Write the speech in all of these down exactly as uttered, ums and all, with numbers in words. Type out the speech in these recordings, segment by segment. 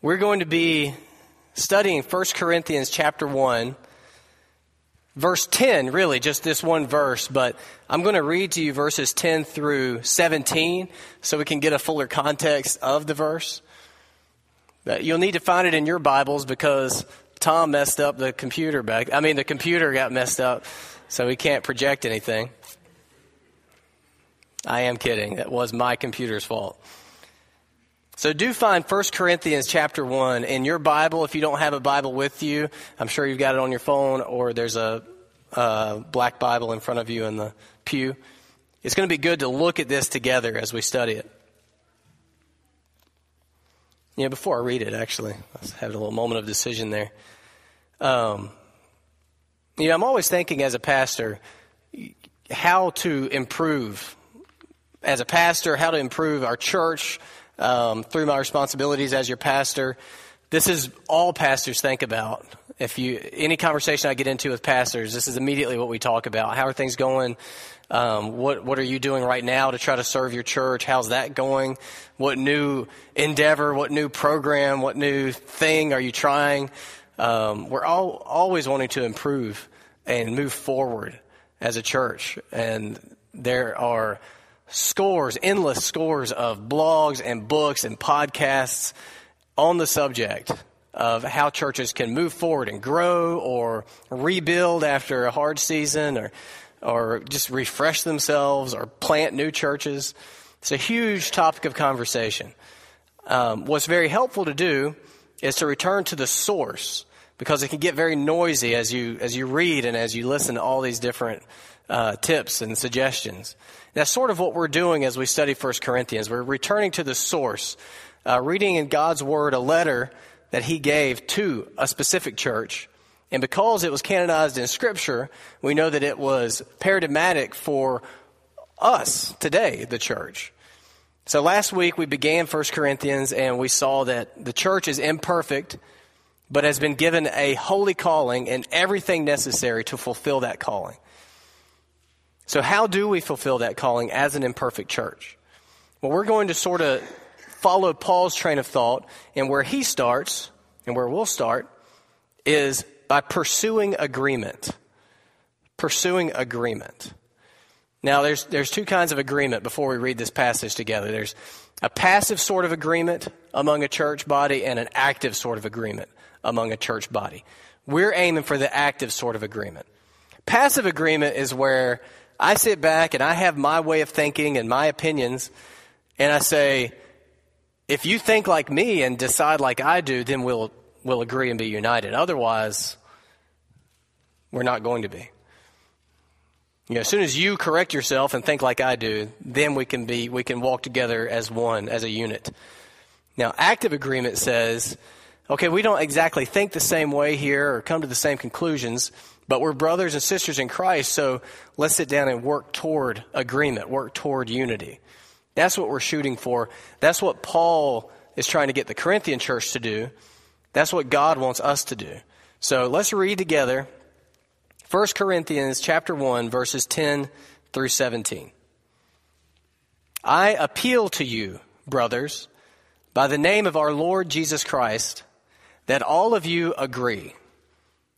We're going to be studying First Corinthians chapter one, verse ten, really, just this one verse, but I'm going to read to you verses ten through seventeen so we can get a fuller context of the verse. You'll need to find it in your Bibles because Tom messed up the computer back. I mean, the computer got messed up, so we can't project anything. I am kidding. That was my computer's fault. So do find First Corinthians chapter one in your Bible. If you don't have a Bible with you, I'm sure you've got it on your phone or there's a, a black Bible in front of you in the pew. It's going to be good to look at this together as we study it. Yeah, before I read it, actually, I was having a little moment of decision there. Um, you know, I'm always thinking as a pastor how to improve. As a pastor, how to improve our church. Um, through my responsibilities as your pastor, this is all pastors think about. If you any conversation I get into with pastors, this is immediately what we talk about. How are things going? Um, what what are you doing right now to try to serve your church? How's that going? What new endeavor? What new program? What new thing are you trying? Um, we're all always wanting to improve and move forward as a church, and there are scores, endless scores of blogs and books and podcasts on the subject of how churches can move forward and grow or rebuild after a hard season or or just refresh themselves or plant new churches. It's a huge topic of conversation. Um, what's very helpful to do is to return to the source because it can get very noisy as you as you read and as you listen to all these different Uh, tips and suggestions. That's sort of what we're doing as we study First Corinthians. We're returning to the source, uh, reading in God's Word a letter that He gave to a specific church. And because it was canonized in Scripture, we know that it was paradigmatic for us today, the church. So last week we began First Corinthians and we saw that the church is imperfect, but has been given a holy calling and everything necessary to fulfill that calling. So how do we fulfill that calling as an imperfect church? Well, we're going to sort of follow Paul's train of thought, and where he starts and where we'll start is by pursuing agreement. Pursuing agreement. Now, there's there's two kinds of agreement before we read this passage together. There's a passive sort of agreement among a church body and an active sort of agreement among a church body. We're aiming for the active sort of agreement. Passive agreement is where I sit back and I have my way of thinking and my opinions, and I say, if you think like me and decide like I do, then we'll we'll agree and be united. Otherwise, we're not going to be. You know, as soon as you correct yourself and think like I do, then we can be we can walk together as one, as a unit. Now, active agreement says, okay, we don't exactly think the same way here or come to the same conclusions, but we're brothers and sisters in Christ, so let's sit down and work toward agreement, work toward unity. That's what we're shooting for. That's what Paul is trying to get the Corinthian church to do. That's what God wants us to do. So let's read together First Corinthians chapter one, verses ten through seventeen. I appeal to you, brothers, by the name of our Lord Jesus Christ, that all of you agree,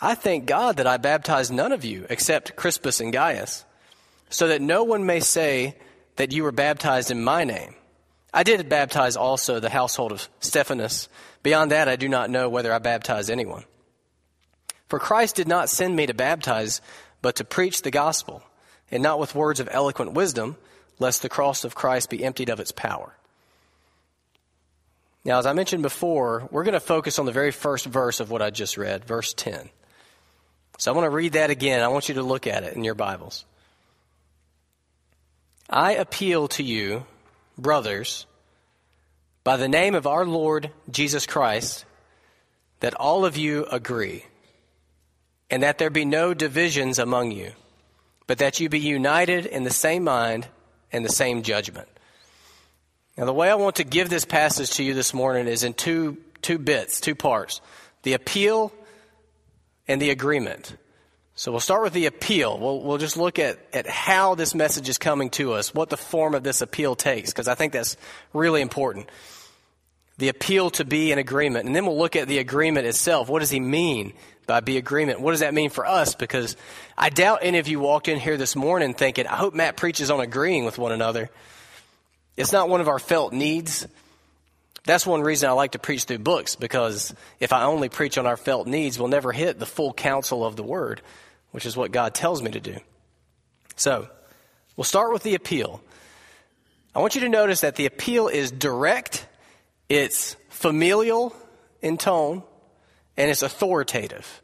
I thank God that I baptized none of you except Crispus and Gaius, so that no one may say that you were baptized in my name. I did baptize also the household of Stephanus. Beyond that, I do not know whether I baptized anyone. For Christ did not send me to baptize, but to preach the gospel, and not with words of eloquent wisdom, lest the cross of Christ be emptied of its power. Now, as I mentioned before, we're going to focus on the very first verse of what I just read, verse ten. So I want to read that again. I want you to look at it in your Bibles. I appeal to you, brothers, by the name of our Lord Jesus Christ, that all of you agree, and that there be no divisions among you, but that you be united in the same mind and the same judgment. Now, the way I want to give this passage to you this morning is in two two bits, two parts, the appeal and the agreement. So we'll start with the appeal. We'll, we'll just look at, at how this message is coming to us, what the form of this appeal takes, because I think that's really important. The appeal to be in agreement. And then we'll look at the agreement itself. What does he mean by be agreement? What does that mean for us? Because I doubt any of you walked in here this morning thinking, I hope Matt preaches on agreeing with one another. It's not one of our felt needs. That's one reason I like to preach through books, because if I only preach on our felt needs, we'll never hit the full counsel of the word, which is what God tells me to do. So we'll start with the appeal. I want you to notice that the appeal is direct, it's familial in tone, and it's authoritative.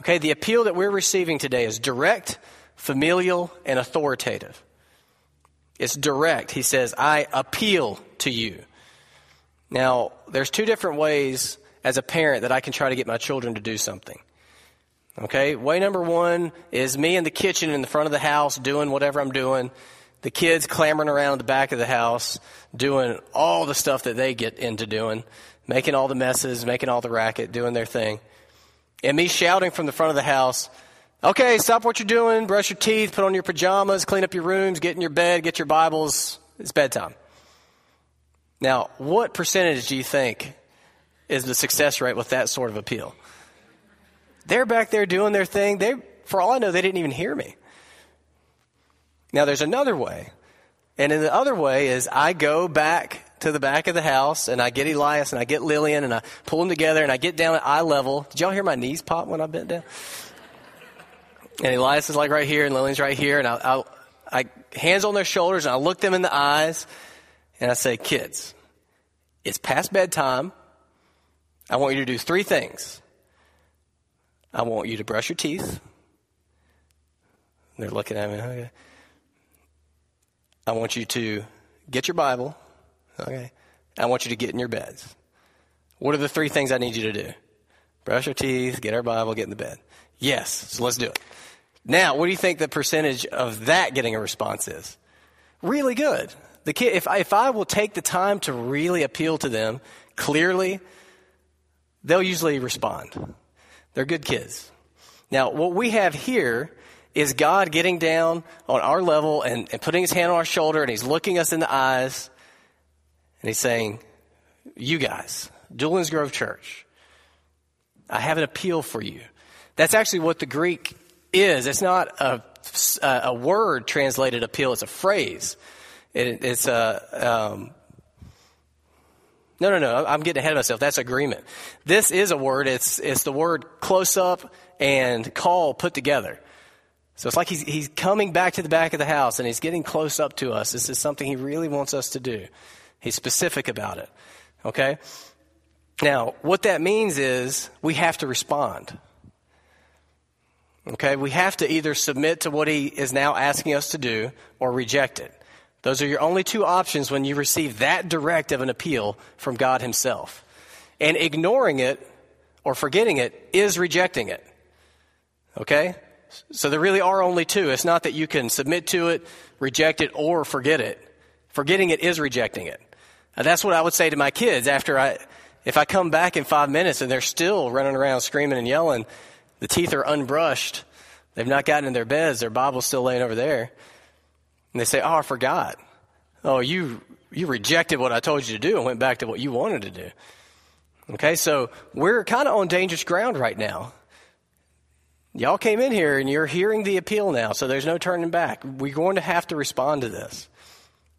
Okay, the appeal that we're receiving today is direct, familial, and authoritative. It's direct. He says, I appeal to you. Now, there's two different ways as a parent that I can try to get my children to do something. Okay, way number one is me in the kitchen in the front of the house doing whatever I'm doing. The kids clambering around the back of the house doing all the stuff that they get into doing, making all the messes, making all the racket, doing their thing. And me shouting from the front of the house, okay, stop what you're doing, brush your teeth, put on your pajamas, clean up your rooms, get in your bed, get your Bibles. It's bedtime. Now, what percentage do you think is the success rate with that sort of appeal? They're back there doing their thing. They, for all I know, they didn't even hear me. Now, there's another way. And in the other way is I go back to the back of the house, and I get Elias, and I get Lillian, and I pull them together, and I get down at eye level. Did y'all hear my knees pop when I bent down? And Elias is like right here, and Lillian's right here. And I, I, I hands on their shoulders, and I look them in the eyes, and I say, kids, it's past bedtime. I want you to do three things. I want you to brush your teeth. They're looking at me. Okay. I want you to get your Bible. Okay. I want you to get in your beds. What are the three things I need you to do? Brush your teeth, get our Bible, get in the bed. Yes. So let's do it. Now, what do you think the percentage of that getting a response is? Really good. The kid, if I, if I will take the time to really appeal to them clearly, they'll usually respond. They're good kids. Now, what we have here is God getting down on our level and, and putting his hand on our shoulder, and he's looking us in the eyes, and he's saying, you guys, Dulin's Grove Church, I have an appeal for you. That's actually what the Greek is. It's not a, a word translated appeal. It's a phrase. It, it's a... Um, No, no, no, I'm getting ahead of myself. That's agreement. This is a word. It's it's the word close up and call put together. So it's like he's he's coming back to the back of the house, and he's getting close up to us. This is something he really wants us to do. He's specific about it, okay? Now, what that means is we have to respond, okay? We have to either submit to what he is now asking us to do or reject it. Those are your only two options when you receive that direct of an appeal from God himself. And ignoring it or forgetting it is rejecting it. Okay? So there really are only two. It's not that you can submit to it, reject it, or forget it. Forgetting it is rejecting it. And that's what I would say to my kids after I, if I come back in five minutes and they're still running around screaming and yelling, the teeth are unbrushed, they've not gotten in their beds, their Bible's still laying over there. And they say, oh, I forgot. Oh, you you rejected what I told you to do and went back to what you wanted to do. Okay, so we're kind of on dangerous ground right now. Y'all came in here and you're hearing the appeal now, so there's no turning back. We're going to have to respond to this.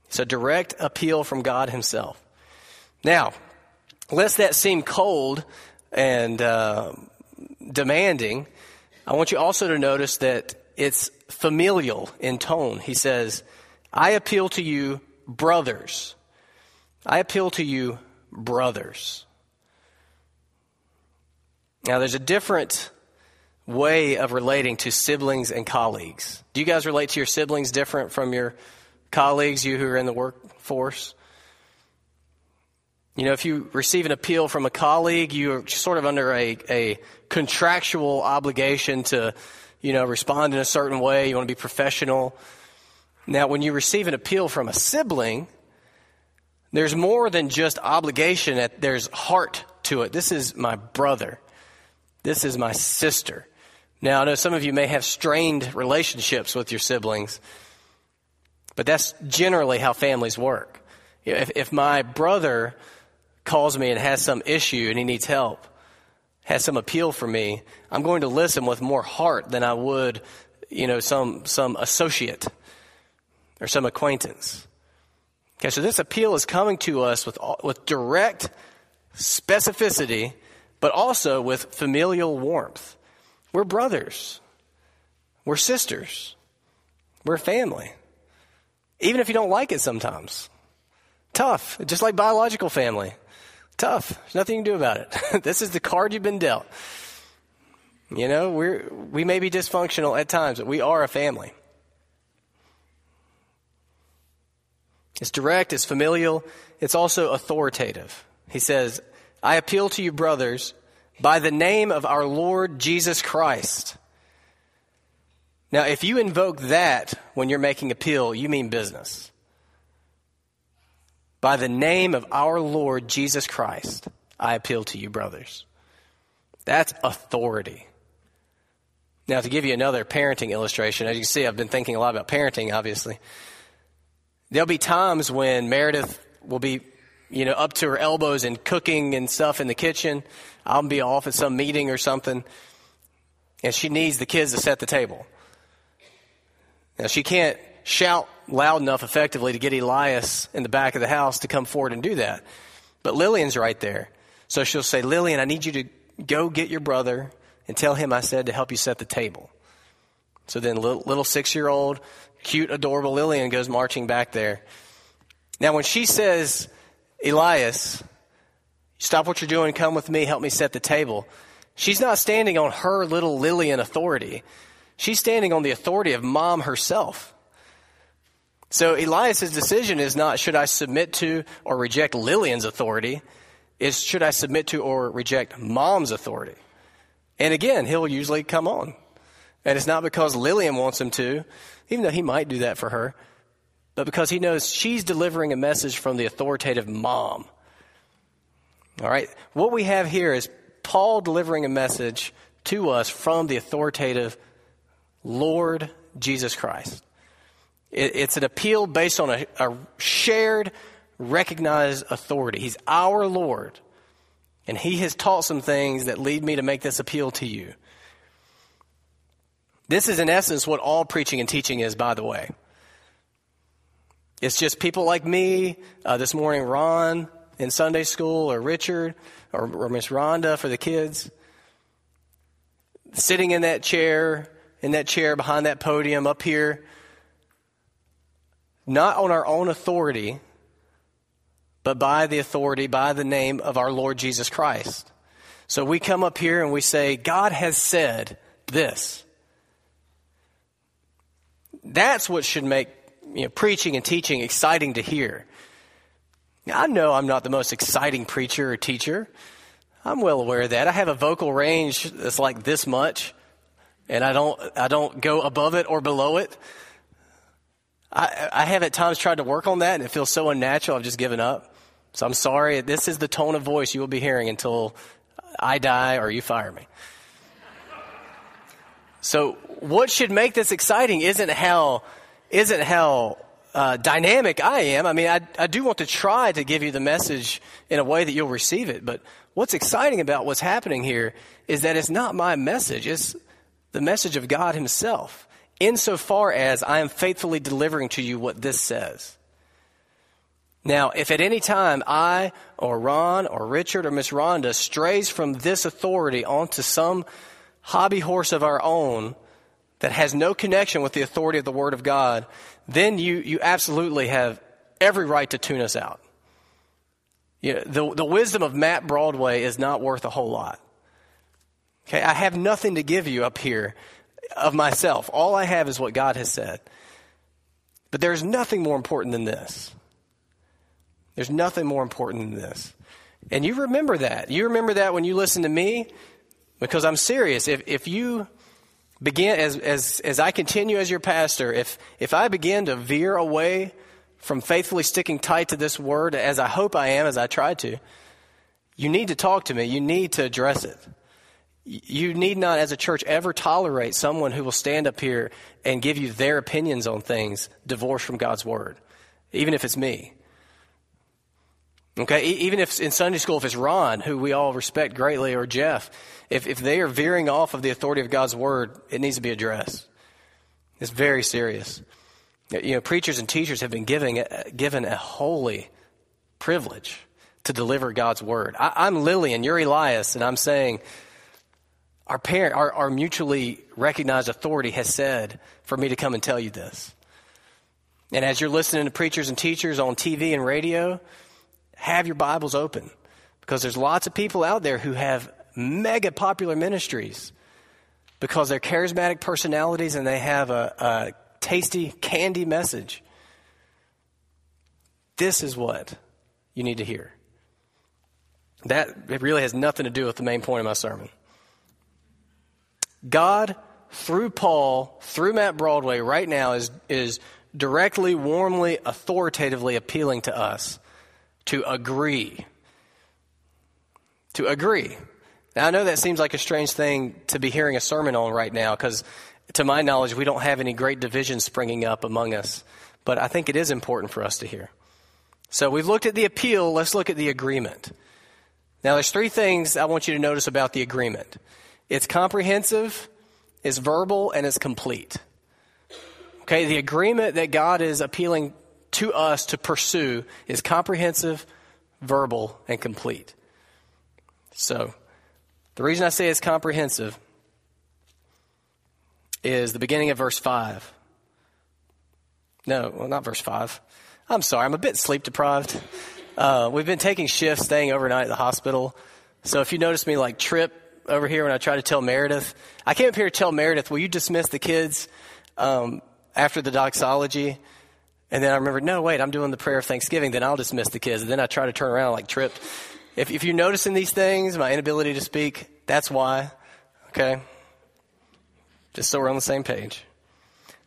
It's a direct appeal from God himself. Now, lest that seem cold and uh, demanding, I want you also to notice that it's familial in tone. He says, I appeal to you, brothers. I appeal to you, brothers. Now, there's a different way of relating to siblings and colleagues. Do you guys relate to your siblings different from your colleagues, you who are in the workforce? You know, if you receive an appeal from a colleague, you're sort of under a, a contractual obligation to, you know, respond in a certain way. You want to be professional. Now, when you receive an appeal from a sibling, there's more than just obligation. At, there's heart to it. This is my brother. This is my sister. Now, I know some of you may have strained relationships with your siblings, but that's generally how families work. If, if my brother calls me and has some issue and he needs help, has some appeal for me, I'm going to listen with more heart than I would, you know, some some associate or some acquaintance. Okay, so this appeal is coming to us with with direct specificity, but also with familial warmth. We're brothers. We're sisters. We're family. Even if you don't like it sometimes. Tough, just like biological family. Tough. There's nothing you can do about it. This is the card you've been dealt. You know, we're we may be dysfunctional at times, but we are a family. It's direct, it's familial, it's also authoritative. He says, I appeal to you, brothers, by the name of our Lord Jesus Christ. Now, if you invoke that when you're making appeal, you mean business. By the name of our Lord Jesus Christ, I appeal to you, brothers. That's authority. Now, to give you another parenting illustration, as you can see, I've been thinking a lot about parenting, obviously. There'll be times when Meredith will be, you know, up to her elbows in cooking and stuff in the kitchen. I'll be off at some meeting or something, and she needs the kids to set the table. Now, she can't shout loud enough effectively to get Elias in the back of the house to come forward and do that. But Lillian's right there. So she'll say, Lillian, I need you to go get your brother and tell him I said to help you set the table. So then little, little six-year-old, cute, adorable Lillian goes marching back there. Now, when she says, Elias, stop what you're doing, come with me, help me set the table, she's not standing on her little Lillian authority. She's standing on the authority of mom herself. So Elias's decision is not, should I submit to or reject Lillian's authority? It's, should I submit to or reject mom's authority? And again, he'll usually come on. And it's not because Lillian wants him to, even though he might do that for her, but because he knows she's delivering a message from the authoritative mom. All right. What we have here is Paul delivering a message to us from the authoritative Lord Jesus Christ. It, it's an appeal based on a, a shared, recognized authority. He's our Lord, and he has taught some things that lead me to make this appeal to you. This is, in essence, what all preaching and teaching is, by the way. It's just people like me, uh, this morning, Ron in Sunday school, or Richard, or, or Miss Rhonda for the kids, sitting in that chair, in that chair behind that podium up here, not on our own authority, but by the authority, by the name of our Lord Jesus Christ. So we come up here and we say, God has said this. That's what should make, you know, preaching and teaching exciting to hear. Now, I know I'm not the most exciting preacher or teacher. I'm well aware of that. I have a vocal range that's like this much, and I don't I don't go above it or below it. I, I have at times tried to work on that, and it feels so unnatural I've just given up. So I'm sorry. This is the tone of voice you will be hearing until I die or you fire me. So what should make this exciting isn't how isn't how uh, dynamic I am. I mean, I, I do want to try to give you the message in a way that you'll receive it. But what's exciting about what's happening here is that it's not my message. It's the message of God himself, insofar as I am faithfully delivering to you what this says. Now, if at any time I or Ron or Richard or Miss Rhonda strays from this authority onto some hobby horse of our own that has no connection with the authority of the Word of God, then you you absolutely have every right to tune us out. You know, the, the wisdom of Matt Broadway is not worth a whole lot. Okay, I have nothing to give you up here of myself. All I have is what God has said. But there's nothing more important than this. There's nothing more important than this. And you remember that. You remember that when you listen to me, because I'm serious. If if you begin, as as as I continue as your pastor, if if I begin to veer away from faithfully sticking tight to this word, as I hope I am, as I try to, you need to talk to me. You need to address it. You need not, as a church, ever tolerate someone who will stand up here and give you their opinions on things divorced from God's word, even if it's me. Okay, even if in Sunday school, if it's Ron, who we all respect greatly, or Jeff, if, if they are veering off of the authority of God's word, it needs to be addressed. It's very serious. You know, preachers and teachers have been giving, given a holy privilege to deliver God's word. I, I'm Lillian, you're Elias, and I'm saying... Our parent, our, our mutually recognized authority has said for me to come and tell you this. And as you're listening to preachers and teachers on T V and radio, have your Bibles open, because there's lots of people out there who have mega popular ministries because they're charismatic personalities and they have a, a tasty candy message. This is what you need to hear. That it really has nothing to do with the main point of my sermon. God, through Paul, through Matt Broadway, right now is is directly, warmly, authoritatively appealing to us to agree. To agree. Now, I know that seems like a strange thing to be hearing a sermon on right now, because to my knowledge, we don't have any great divisions springing up among us. But I think it is important for us to hear. So we've looked at the appeal. Let's look at the agreement. Now, there's three things I want you to notice about the agreement. It's comprehensive, it's verbal, and it's complete. Okay, the agreement that God is appealing to us to pursue is comprehensive, verbal, and complete. So, the reason I say it's comprehensive is the beginning of verse five. No, well, not verse five. I'm sorry, I'm a bit sleep deprived. Uh, we've been taking shifts, staying overnight at the hospital. So if you notice me like trip over here when I try to tell Meredith, I came up here to tell Meredith, will you dismiss the kids um, after the doxology? And then I remembered, no, wait, I'm doing the prayer of Thanksgiving, then I'll dismiss the kids. And then I try to turn around like tripped. If, if you're noticing these things, my inability to speak, that's why, okay? Just so we're on the same page.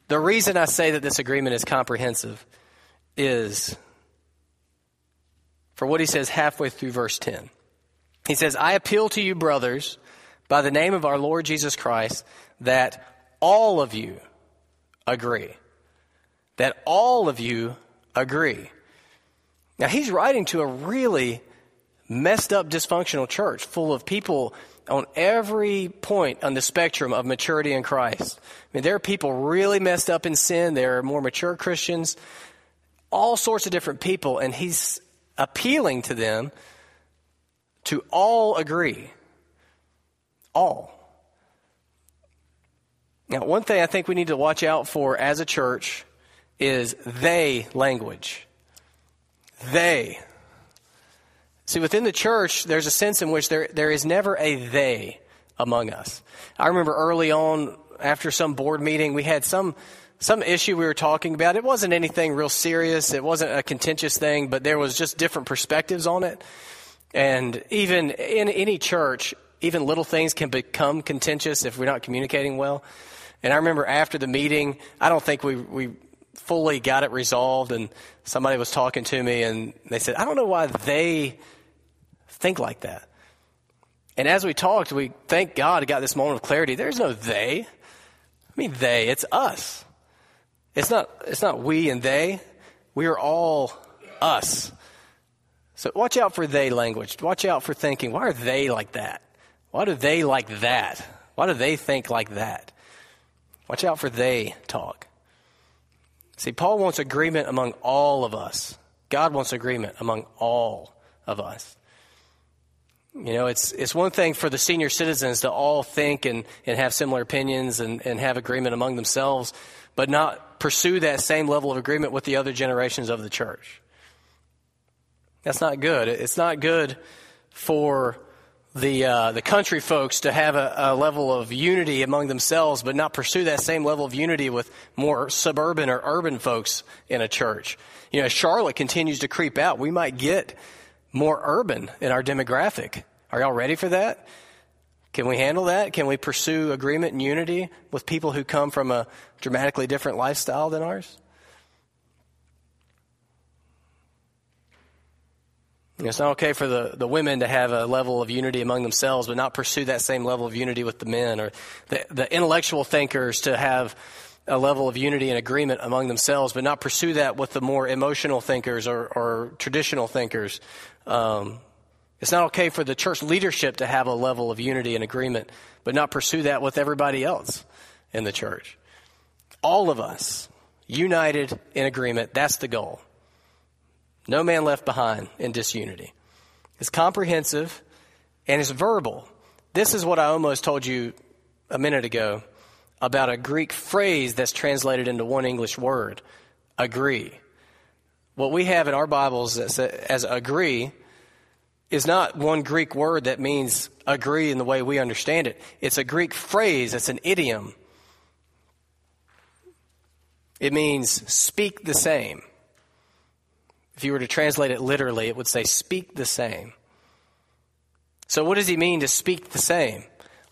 The reason I say that this agreement is comprehensive is for what he says halfway through verse ten. He says, I appeal to you, brothers, by the name of our Lord Jesus Christ, that all of you agree. That all of you agree. Now, he's writing to a really messed up, dysfunctional church full of people on every point on the spectrum of maturity in Christ. I mean, there are people really messed up in sin. There are more mature Christians, all sorts of different people, and he's appealing to them to all agree. All. Now, one thing I think we need to watch out for as a church is they language. They. See, within the church, there's a sense in which there there is never a they among us. I remember early on, after some board meeting, we had some some issue we were talking about. It wasn't anything real serious. It wasn't a contentious thing, but there was just different perspectives on it. And even in any church, even little things can become contentious if we're not communicating well. And I remember after the meeting, I don't think we, we fully got it resolved. And somebody was talking to me and they said, I don't know why they think like that. And as we talked, we thank God I got this moment of clarity. There's no they. I mean, they, it's us. It's not, it's not we and they. We are all us. So watch out for they language. Watch out for thinking, why are they like that? Why do they like that? Why do they think like that? Watch out for they talk. See, Paul wants agreement among all of us. God wants agreement among all of us. You know, it's it's one thing for the senior citizens to all think and, and have similar opinions and, and have agreement among themselves, but not pursue that same level of agreement with the other generations of the church. That's not good. It's not good for the uh, the country folks to have a, a level of unity among themselves, but not pursue that same level of unity with more suburban or urban folks in a church. You know, Charlotte continues to creep out. We might get more urban in our demographic. Are y'all ready for that? Can we handle that? Can we pursue agreement and unity with people who come from a dramatically different lifestyle than ours? You know, it's not okay for the, the women to have a level of unity among themselves, but not pursue that same level of unity with the men, or the, the intellectual thinkers to have a level of unity and agreement among themselves, but not pursue that with the more emotional thinkers or, or traditional thinkers. Um, it's not okay for the church leadership to have a level of unity and agreement, but not pursue that with everybody else in the church. All of us united in agreement. That's the goal. No man left behind in disunity. It's comprehensive and it's verbal. This is what I almost told you a minute ago about a Greek phrase that's translated into one English word, agree. What we have in our Bibles as, as agree is not one Greek word that means agree in the way we understand it. It's a Greek phrase. It's an idiom. It means speak the same. If you were to translate it literally, it would say speak the same. So what does he mean to speak the same?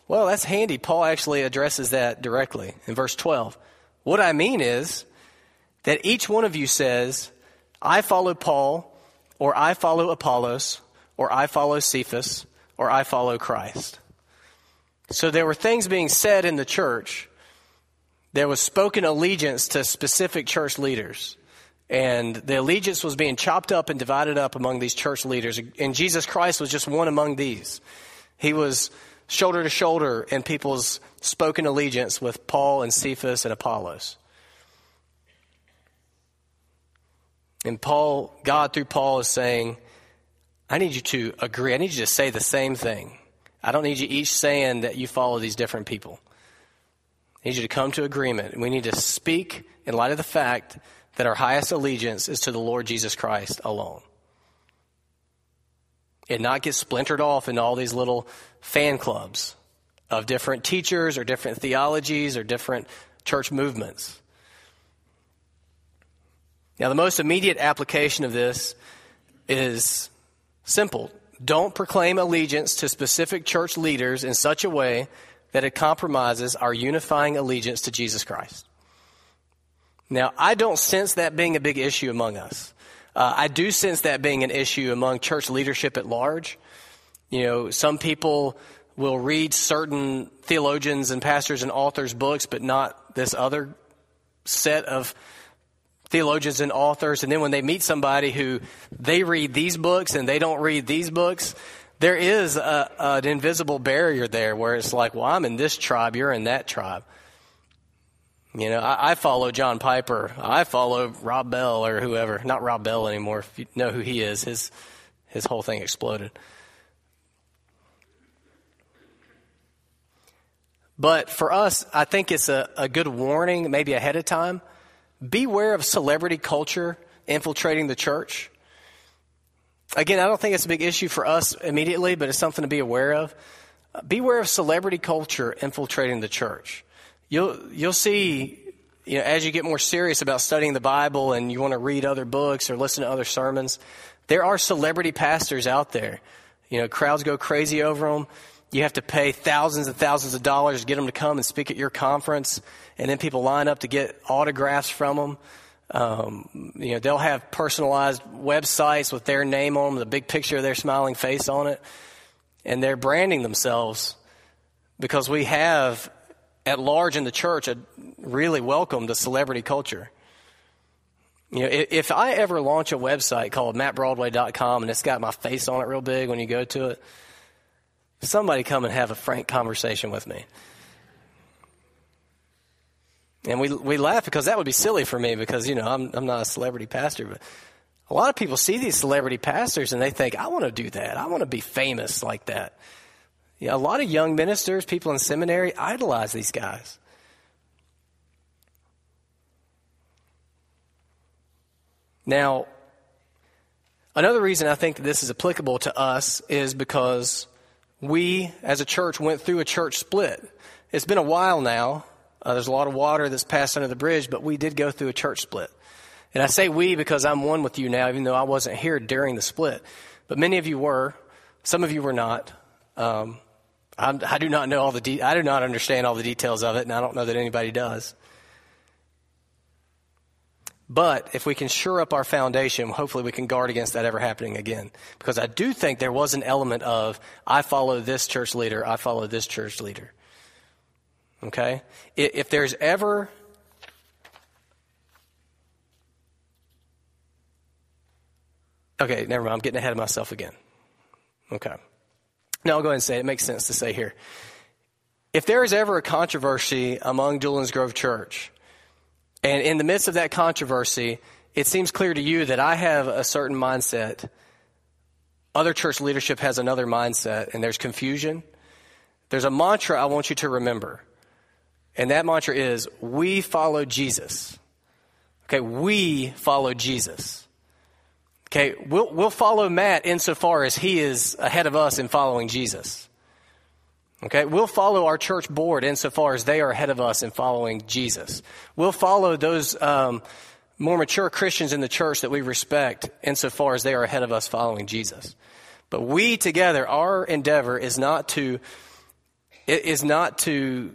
Well, that's handy. Paul actually addresses that directly in verse twelve. What I mean is that each one of you says, I follow Paul, or I follow Apollos, or I follow Cephas, or I follow Christ. So there were things being said in the church. There was spoken allegiance to specific church leaders. And the allegiance was being chopped up and divided up among these church leaders. And Jesus Christ was just one among these. He was shoulder to shoulder in people's spoken allegiance with Paul and Cephas and Apollos. And Paul, God through Paul is saying, I need you to agree. I need you to say the same thing. I don't need you each saying that you follow these different people. I need you to come to agreement. We need to speak in light of the fact that our highest allegiance is to the Lord Jesus Christ alone. And not get splintered off into all these little fan clubs of different teachers or different theologies or different church movements. Now, the most immediate application of this is simple. Don't proclaim allegiance to specific church leaders in such a way that it compromises our unifying allegiance to Jesus Christ. Now, I don't sense that being a big issue among us. Uh, I do sense that being an issue among church leadership at large. You know, some people will read certain theologians and pastors and authors' books, but not this other set of theologians and authors. And then when they meet somebody who they read these books and they don't read these books, there is a, an invisible barrier there where it's like, well, I'm in this tribe, you're in that tribe. You know, I, I follow John Piper. I follow Rob Bell or whoever. Not Rob Bell anymore. If you know who he is, his his whole thing exploded. But for us, I think it's a, a good warning, maybe ahead of time. Beware of celebrity culture infiltrating the church. Again, I don't think it's a big issue for us immediately, but it's something to be aware of. Beware of celebrity culture infiltrating the church. You'll you'll see, you know, as you get more serious about studying the Bible and you want to read other books or listen to other sermons, there are celebrity pastors out there. You know, crowds go crazy over them. You have to pay thousands and thousands of dollars to get them to come and speak at your conference, and then people line up to get autographs from them. Um, you know, they'll have personalized websites with their name on them, the big picture of their smiling face on it, and they're branding themselves because we have at large in the church really welcomed the celebrity culture. You know, if I ever launch a website called matt broadway dot com and it's got my face on it real big when you go to it, somebody come and have a frank conversation with me. And we we laugh because that would be silly for me because, you know, I'm I'm not a celebrity pastor. But a lot of people see these celebrity pastors and they think, I want to do that. I want to be famous like that. Yeah, a lot of young ministers, people in seminary, idolize these guys. Now, another reason I think that this is applicable to us is because we, as a church, went through a church split. It's been a while now. Uh, there's a lot of water that's passed under the bridge, but we did go through a church split. And I say we because I'm one with you now, even though I wasn't here during the split. but many of you were. Some of you were not. Um, I'm, I do not know all the de- I do not understand all the details of it, and I don't know that anybody does. But if we can shore up our foundation, hopefully we can guard against that ever happening again. Because I do think there was an element of, I follow this church leader, I follow this church leader. Okay? If there's ever Okay, never mind. I'm getting ahead of myself again. Okay. Now I'll go ahead and say it. It makes sense to say here. If there is ever a controversy among Dulin's Grove Church, and in the midst of that controversy, it seems clear to you that I have a certain mindset, other church leadership has another mindset, and there's confusion, there's a mantra I want you to remember. And that mantra is, we follow Jesus. Okay, we follow Jesus. Okay, we'll we'll follow Matt insofar as he is ahead of us in following Jesus. Okay, we'll follow our church board insofar as they are ahead of us in following Jesus. We'll follow those um, more mature Christians in the church that we respect insofar as they are ahead of us following Jesus. But we together, our endeavor is not to, it is not to,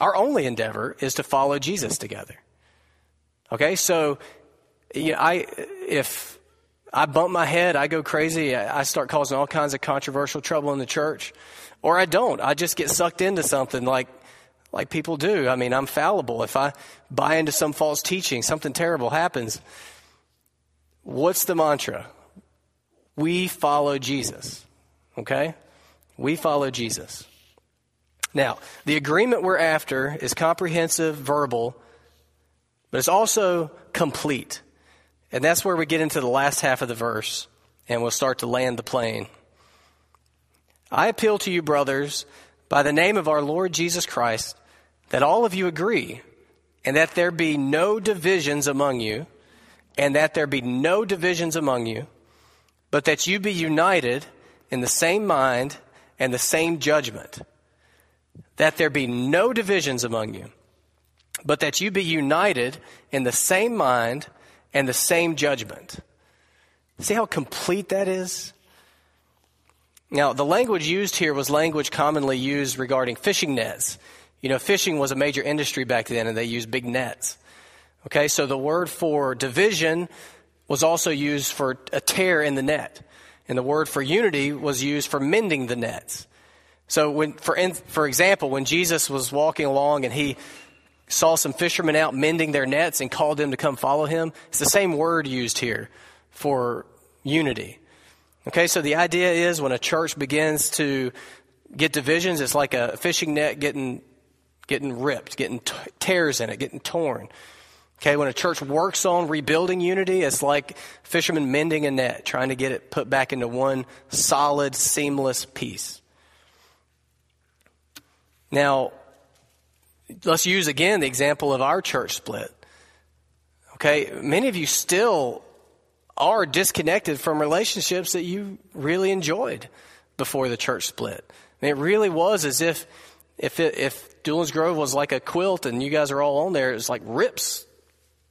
our only endeavor is to follow Jesus together. Okay, so you know, I if I bump my head, I go crazy, I start causing all kinds of controversial trouble in the church, or I don't. I just get sucked into something like like people do. I mean, I'm fallible. If I buy into some false teaching, something terrible happens. What's the mantra? We follow Jesus. Okay? We follow Jesus. Now, the agreement we're after is comprehensive, verbal, but it's also complete. And that's where we get into the last half of the verse, and we'll start to land the plane. I appeal to you, brothers, by the name of our Lord Jesus Christ, that all of you agree, and that there be no divisions among you, and that there be no divisions among you, but that you be united in the same mind and the same judgment, that there be no divisions among you. But that you be united in the same mind and the same judgment. See how complete that is? Now, the language used here was language commonly used regarding fishing nets. You know, fishing was a major industry back then, and they used big nets. Okay, so the word for division was also used for a tear in the net. And the word for unity was used for mending the nets. So, when, for for example, when Jesus was walking along and he saw some fishermen out mending their nets and called them to come follow him. It's the same word used here for unity. Okay, so the idea is when a church begins to get divisions, it's like a fishing net getting getting ripped, getting t- tears in it, getting torn. Okay, when a church works on rebuilding unity, it's like fishermen mending a net, trying to get it put back into one solid, seamless piece. Now, let's use again the example of our church split. Okay, many of you still are disconnected from relationships that you really enjoyed before the church split. I mean, it really was as if if it, if Dulin's Grove was like a quilt and you guys are all on there, it's like rips,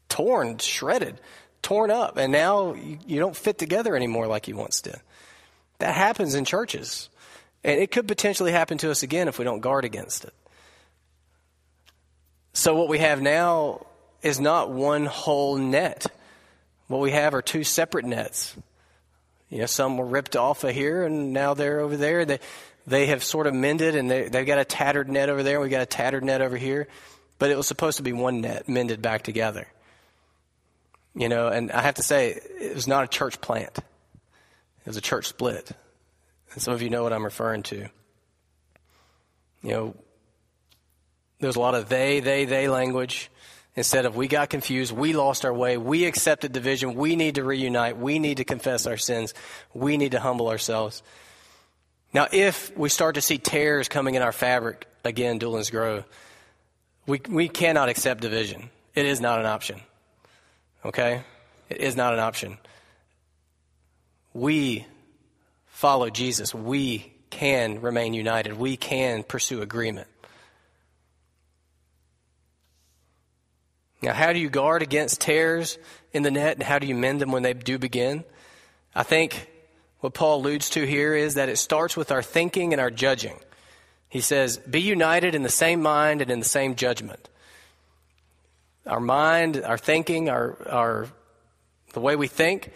torn, shredded, torn up, and now you, you don't fit together anymore like you once did. That happens in churches, and it could potentially happen to us again if we don't guard against it. So what we have now is not one whole net. What we have are two separate nets. You know, some were ripped off of here, and now they're over there. They they have sort of mended, and they, they've got a tattered net over there, and we've got a tattered net over here. But it was supposed to be one net mended back together. You know, and I have to say, it was not a church plant. It was a church split. And some of you know what I'm referring to. You know, there's a lot of they, they, they language. Instead of we got confused, we lost our way, we accepted division, we need to reunite, we need to confess our sins, we need to humble ourselves. Now, if we start to see tears coming in our fabric, again, Dulin's Grove, we we cannot accept division. It is not an option. Okay? It is not an option. We follow Jesus. We can remain united. We can pursue agreement. Now, how do you guard against tears in the net, and how do you mend them when they do begin? I think what Paul alludes to here is that it starts with our thinking and our judging. He says, be united in the same mind and in the same judgment. Our mind, our thinking, our our the way we think,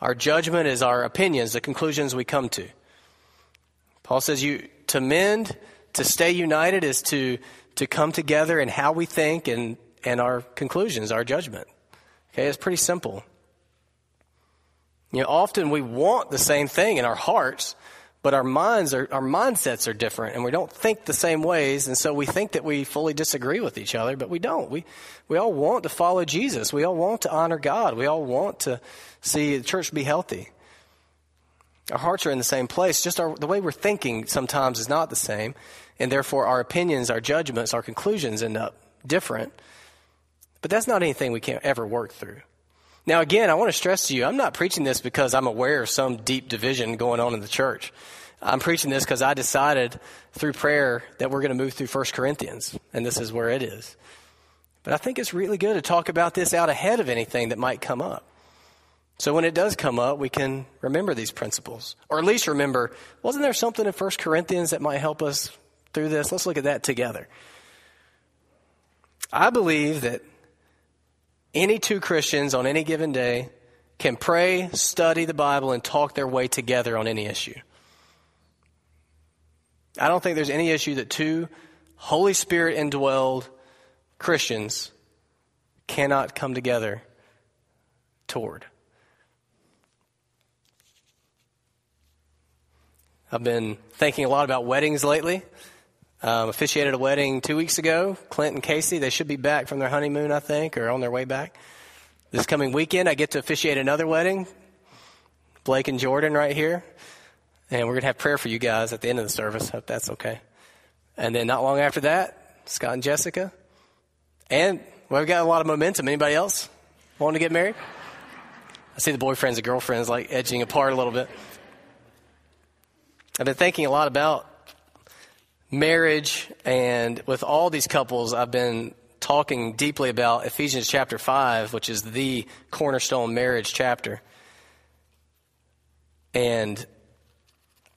our judgment is our opinions, the conclusions we come to. Paul says you to mend, to stay united is to to come together in how we think and, and our conclusions, our judgment. Okay, it's pretty simple. You know, often we want the same thing in our hearts, but our minds are our mindsets are different, and we don't think the same ways, and so we think that we fully disagree with each other, but we don't. We we all want to follow Jesus. We all want to honor God. We all want to see the church be healthy. Our hearts are in the same place. Just our, the way we're thinking sometimes is not the same, and therefore our opinions, our judgments, our conclusions end up different. But that's not anything we can't ever work through. Now, again, I want to stress to you, I'm not preaching this because I'm aware of some deep division going on in the church. I'm preaching this because I decided through prayer that we're going to move through First Corinthians, and this is where it is. But I think it's really good to talk about this out ahead of anything that might come up. So when it does come up, we can remember these principles, or at least remember, wasn't there something in First Corinthians that might help us through this? Let's look at that together. I believe that any two Christians on any given day can pray, study the Bible, and talk their way together on any issue. I don't think there's any issue that two Holy Spirit indwelled Christians cannot come together toward. I've been thinking a lot about weddings lately. Um, officiated a wedding two weeks ago. Clint and Casey, they should be back from their honeymoon, I think, or on their way back. This coming weekend, I get to officiate another wedding. Blake and Jordan right here. And we're going to have prayer for you guys at the end of the service. Hope that's okay. And then not long after that, Scott and Jessica. And well, we've got a lot of momentum. Anybody else wanting to get married? I see the boyfriends and girlfriends like edging apart a little bit. I've been thinking a lot about marriage, and with all these couples, I've been talking deeply about Ephesians chapter five, which is the cornerstone marriage chapter. And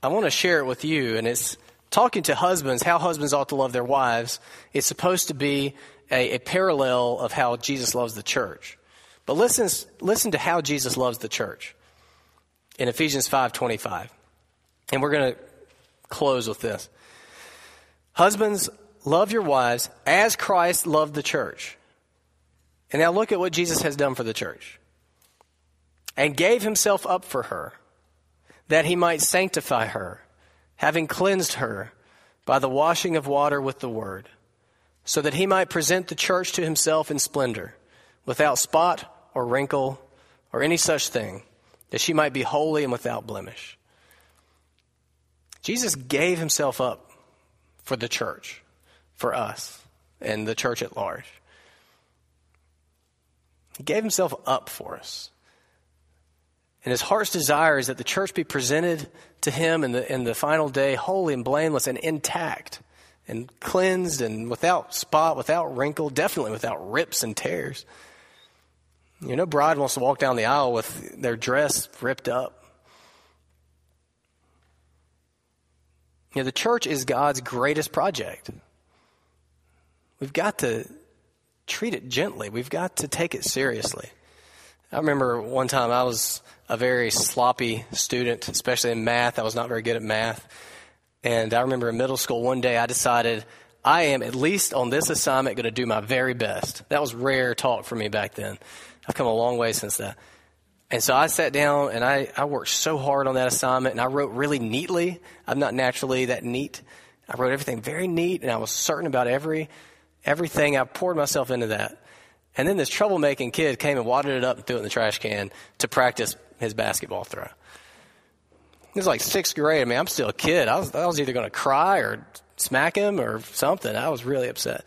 I want to share it with you, and it's talking to husbands, how husbands ought to love their wives. It's supposed to be a, a parallel of how Jesus loves the church. But listen, listen to how Jesus loves the church in Ephesians five twenty-five. And we're going to close with this. Husbands, love your wives as Christ loved the church. And now look at what Jesus has done for the church. And gave himself up for her, that he might sanctify her, having cleansed her by the washing of water with the word, so that he might present the church to himself in splendor, without spot or wrinkle or any such thing, that she might be holy and without blemish. Jesus gave himself up for the church, for us, and the church at large. He gave himself up for us. And his heart's desire is that the church be presented to him in the in the final day, holy and blameless and intact and cleansed and without spot, without wrinkle, definitely without rips and tears. You know, bride wants to walk down the aisle with their dress ripped up. You know, the church is God's greatest project. We've got to treat it gently. We've got to take it seriously. I remember one time I was a very sloppy student, especially in math. I was not very good at math. And I remember in middle school one day I decided I am at least on this assignment going to do my very best. That was rare talk for me back then. I've come a long way since that. And so I sat down and I, I worked so hard on that assignment, and I wrote really neatly. I'm not naturally that neat. I wrote everything very neat, and I was certain about every everything. I poured myself into that. And then this troublemaking kid came and wadded it up and threw it in the trash can to practice his basketball throw. It was like sixth grade. I mean, I'm still a kid. I was, I was either going to cry or smack him or something. I was really upset.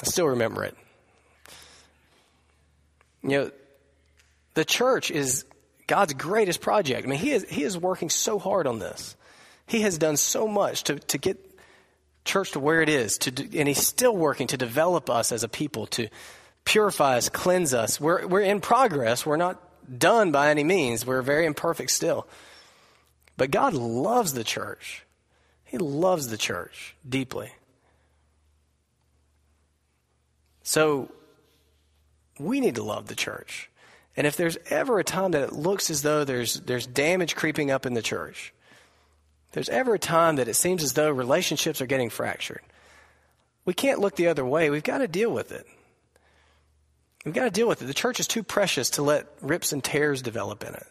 I still remember it. You know, the church is God's greatest project. I mean, he is he is working so hard on this. He has done so much to, to get church to where it is, to do, and he's still working to develop us as a people, to purify us, cleanse us. We're we're in progress. We're not done by any means. We're very imperfect still. But God loves the church. He loves the church deeply. So we need to love the church. And if there's ever a time that it looks as though there's there's damage creeping up in the church, there's ever a time that it seems as though relationships are getting fractured, we can't look the other way. We've got to deal with it. We've got to deal with it. The church is too precious to let rips and tears develop in it.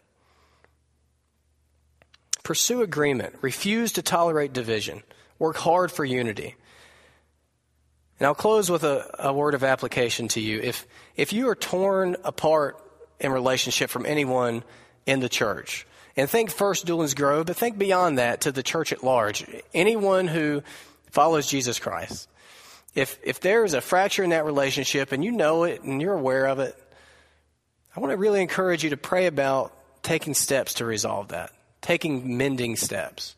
Pursue agreement. Refuse to tolerate division. Work hard for unity. And I'll close with a, a word of application to you. If if you are torn apart in relationship from anyone in the church, and think first Dulin's Grove, but think beyond that to the church at large, anyone who follows Jesus Christ, if if there is a fracture in that relationship and you know it and you're aware of it, I want to really encourage you to pray about taking steps to resolve that, taking mending steps.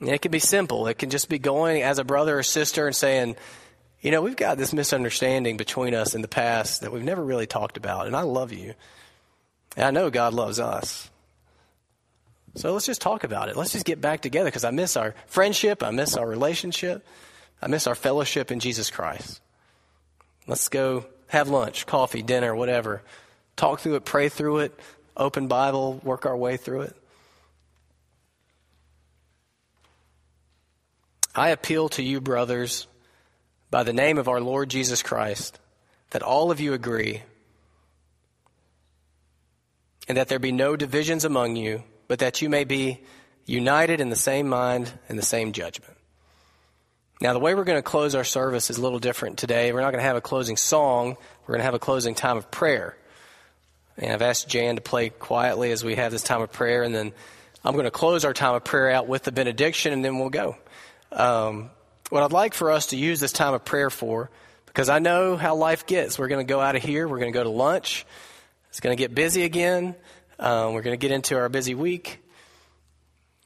And it can be simple. It can just be going as a brother or sister and saying, you know, we've got this misunderstanding between us in the past that we've never really talked about, and I love you. And I know God loves us. So let's just talk about it. Let's just get back together because I miss our friendship. I miss our relationship. I miss our fellowship in Jesus Christ. Let's go have lunch, coffee, dinner, whatever. Talk through it, pray through it, open Bible, work our way through it. I appeal to you, brothers, by the name of our Lord Jesus Christ, that all of you agree, and that there be no divisions among you, but that you may be united in the same mind and the same judgment. Now, the way we're going to close our service is a little different today. We're not going to have a closing song. We're going to have a closing time of prayer. And I've asked Jan to play quietly as we have this time of prayer, and then I'm going to close our time of prayer out with the benediction, and then we'll go. Um, what I'd like for us to use this time of prayer for, because I know how life gets. We're going to go out of here. We're going to go to lunch. It's going to get busy again. Um, we're going to get into our busy week,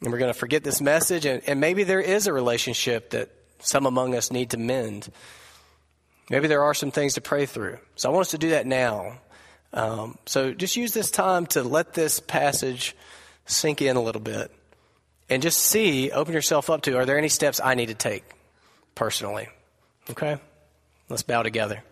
and we're going to forget this message, and, and maybe there is a relationship that some among us need to mend. Maybe there are some things to pray through. So I want us to do that now. Um, so just use this time to let this passage sink in a little bit and just see, open yourself up to, are there any steps I need to take personally? Okay? Let's bow together.